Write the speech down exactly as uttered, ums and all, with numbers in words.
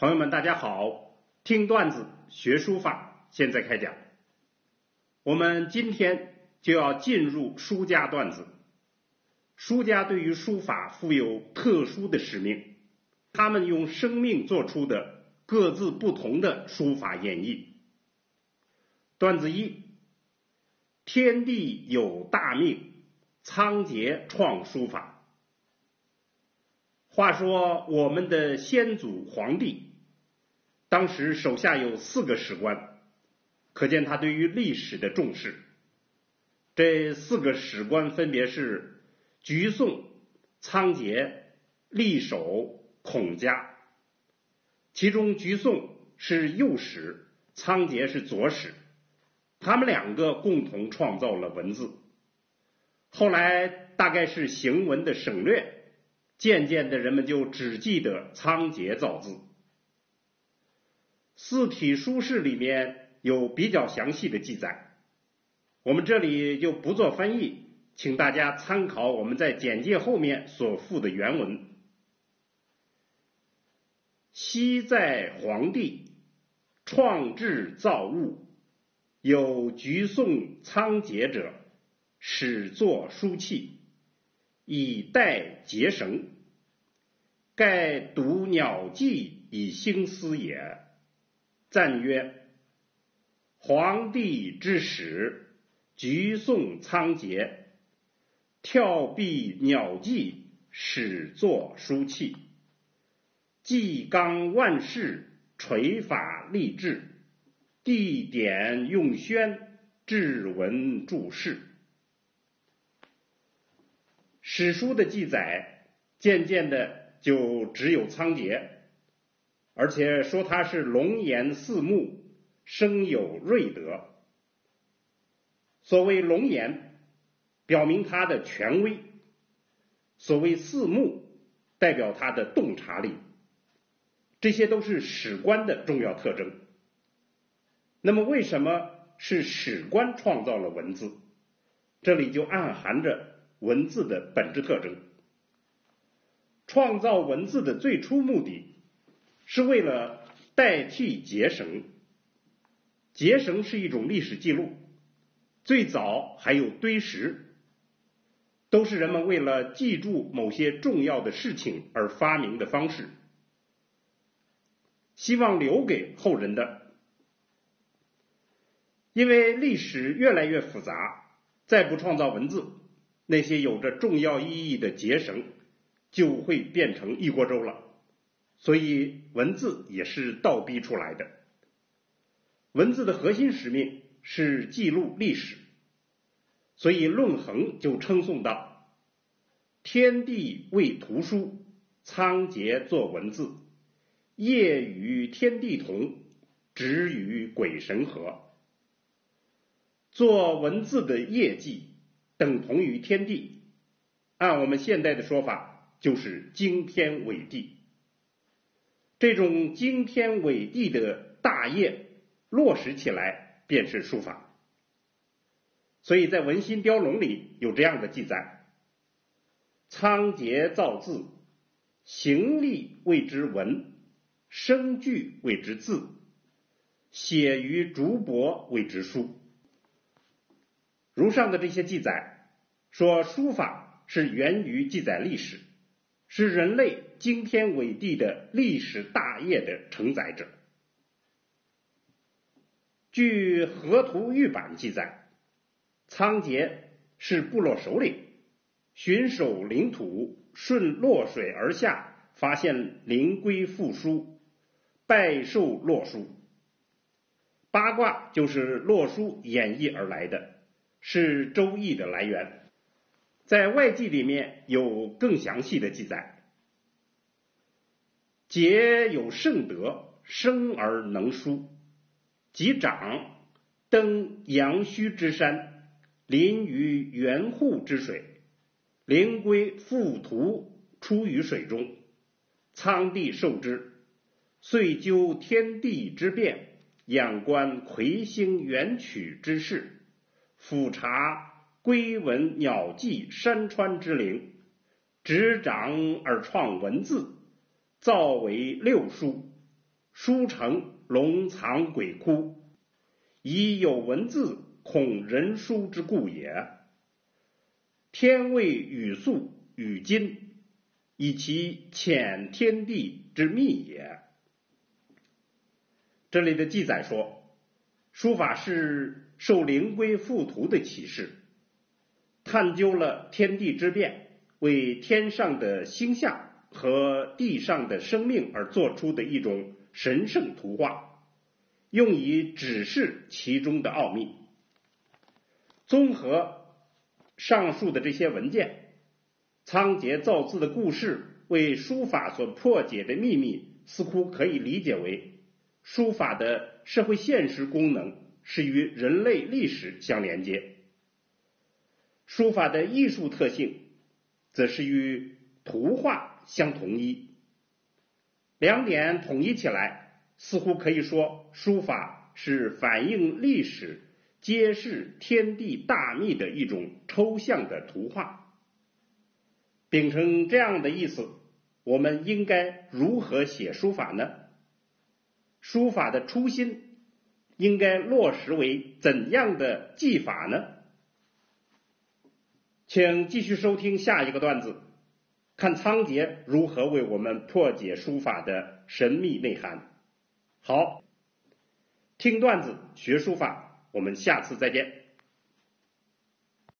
朋友们，大家好！听段子学书法，现在开讲。我们今天就要进入书家段子。书家对于书法负有特殊的使命，他们用生命做出的各自不同的书法演绎。段子一：天地有大命，仓颉创书法。话说我们的先祖皇帝。 当时手下有四个史官，可见他对于历史的重视。这四个史官分别是沮宋、仓颉、郦守、孔家。其中沮宋是右史，仓颉是左史，他们两个共同创造了文字。后来大概是行文的省略，渐渐的人们就只记得仓颉造字。 四体书事里面有比较详细的记载，我们这里就不做翻译，请大家参考我们在简介后面所附的原文。昔在皇帝创制造物，有沮宋仓颉者，始作书器，以代结绳。盖读鸟迹以兴思也。 赞曰：“皇帝之始，沮宋仓颉，眺壁鸟迹，始作书器。纪纲万世，垂法立志，地典用宣，志文注释。”史书的记载，渐渐的就只有仓颉。 而且说他是龙颜四目，生有睿德。所谓龙颜，表明他的权威；所谓四目，代表他的洞察力。这些都是史官的重要特征。那么，为什么是史官创造了文字？这里就暗含着文字的本质特征。创造文字的最初目的。 是为了代替结绳。结绳是一种历史记录，最早还有堆石，都是人们为了记住某些重要的事情而发明的方式，希望留给后人的。因为历史越来越复杂，再不创造文字，那些有着重要意义的结绳就会变成一锅粥了。 所以，文字也是倒逼出来的。文字的核心使命是记录历史，所以论衡就称颂道：“天地为图书，仓颉作文字。夜与天地同，直与鬼神合。”做文字的业绩等同于天地，按我们现代的说法，就是惊天伟地。 这种惊天伟地的大业落实起来，便是书法。所以在文心雕龙里有这样的记载：“仓颉造字，行立谓之文，生句谓之字，写于竹帛谓之书。”如上的这些记载，说书法是源于记载历史。 是人类惊天伟地的历史大业的承载者。据《河图玉版》记载，仓颉是部落首领，巡守领土，顺洛水而下，发现灵龟赋书，拜授洛书。八卦就是洛书演绎而来的，是《周易》的来源。 在外记里面有更详细的记载。颉有圣德，生而能书，及长，登阳虚之山，临于源户之水，灵龟附图出于水中，仓帝受之，遂究天地之变，仰观魁星元曲之势，俯察。 龟闻鸟迹山川之灵，执掌而创文字，造为六书，书成笼藏鬼窟，以有文字恐人书之故也。天谓与素与今，以其潜天地之秘也。这里的记载说，书法是受灵龟附图的启示，探究了天地之变，为天上的星象和地上的生命而做出的一种神圣图画，用以指示其中的奥秘。综合上述的这些文件，仓颉造字的故事为书法所破解的秘密，似乎可以理解为书法的社会现实功能是与人类历史相连接，书法的艺术特性则是与图画相统一。两点统一起来，似乎可以说书法是反映历史、揭示天地大秘的一种抽象的图画。秉承这样的意思，我们应该如何写书法呢？书法的初心应该落实为怎样的技法呢？请继续收听下一个段子，看仓颉如何为我们破解书法的神秘内涵。好，听段子学书法，我们下次再见。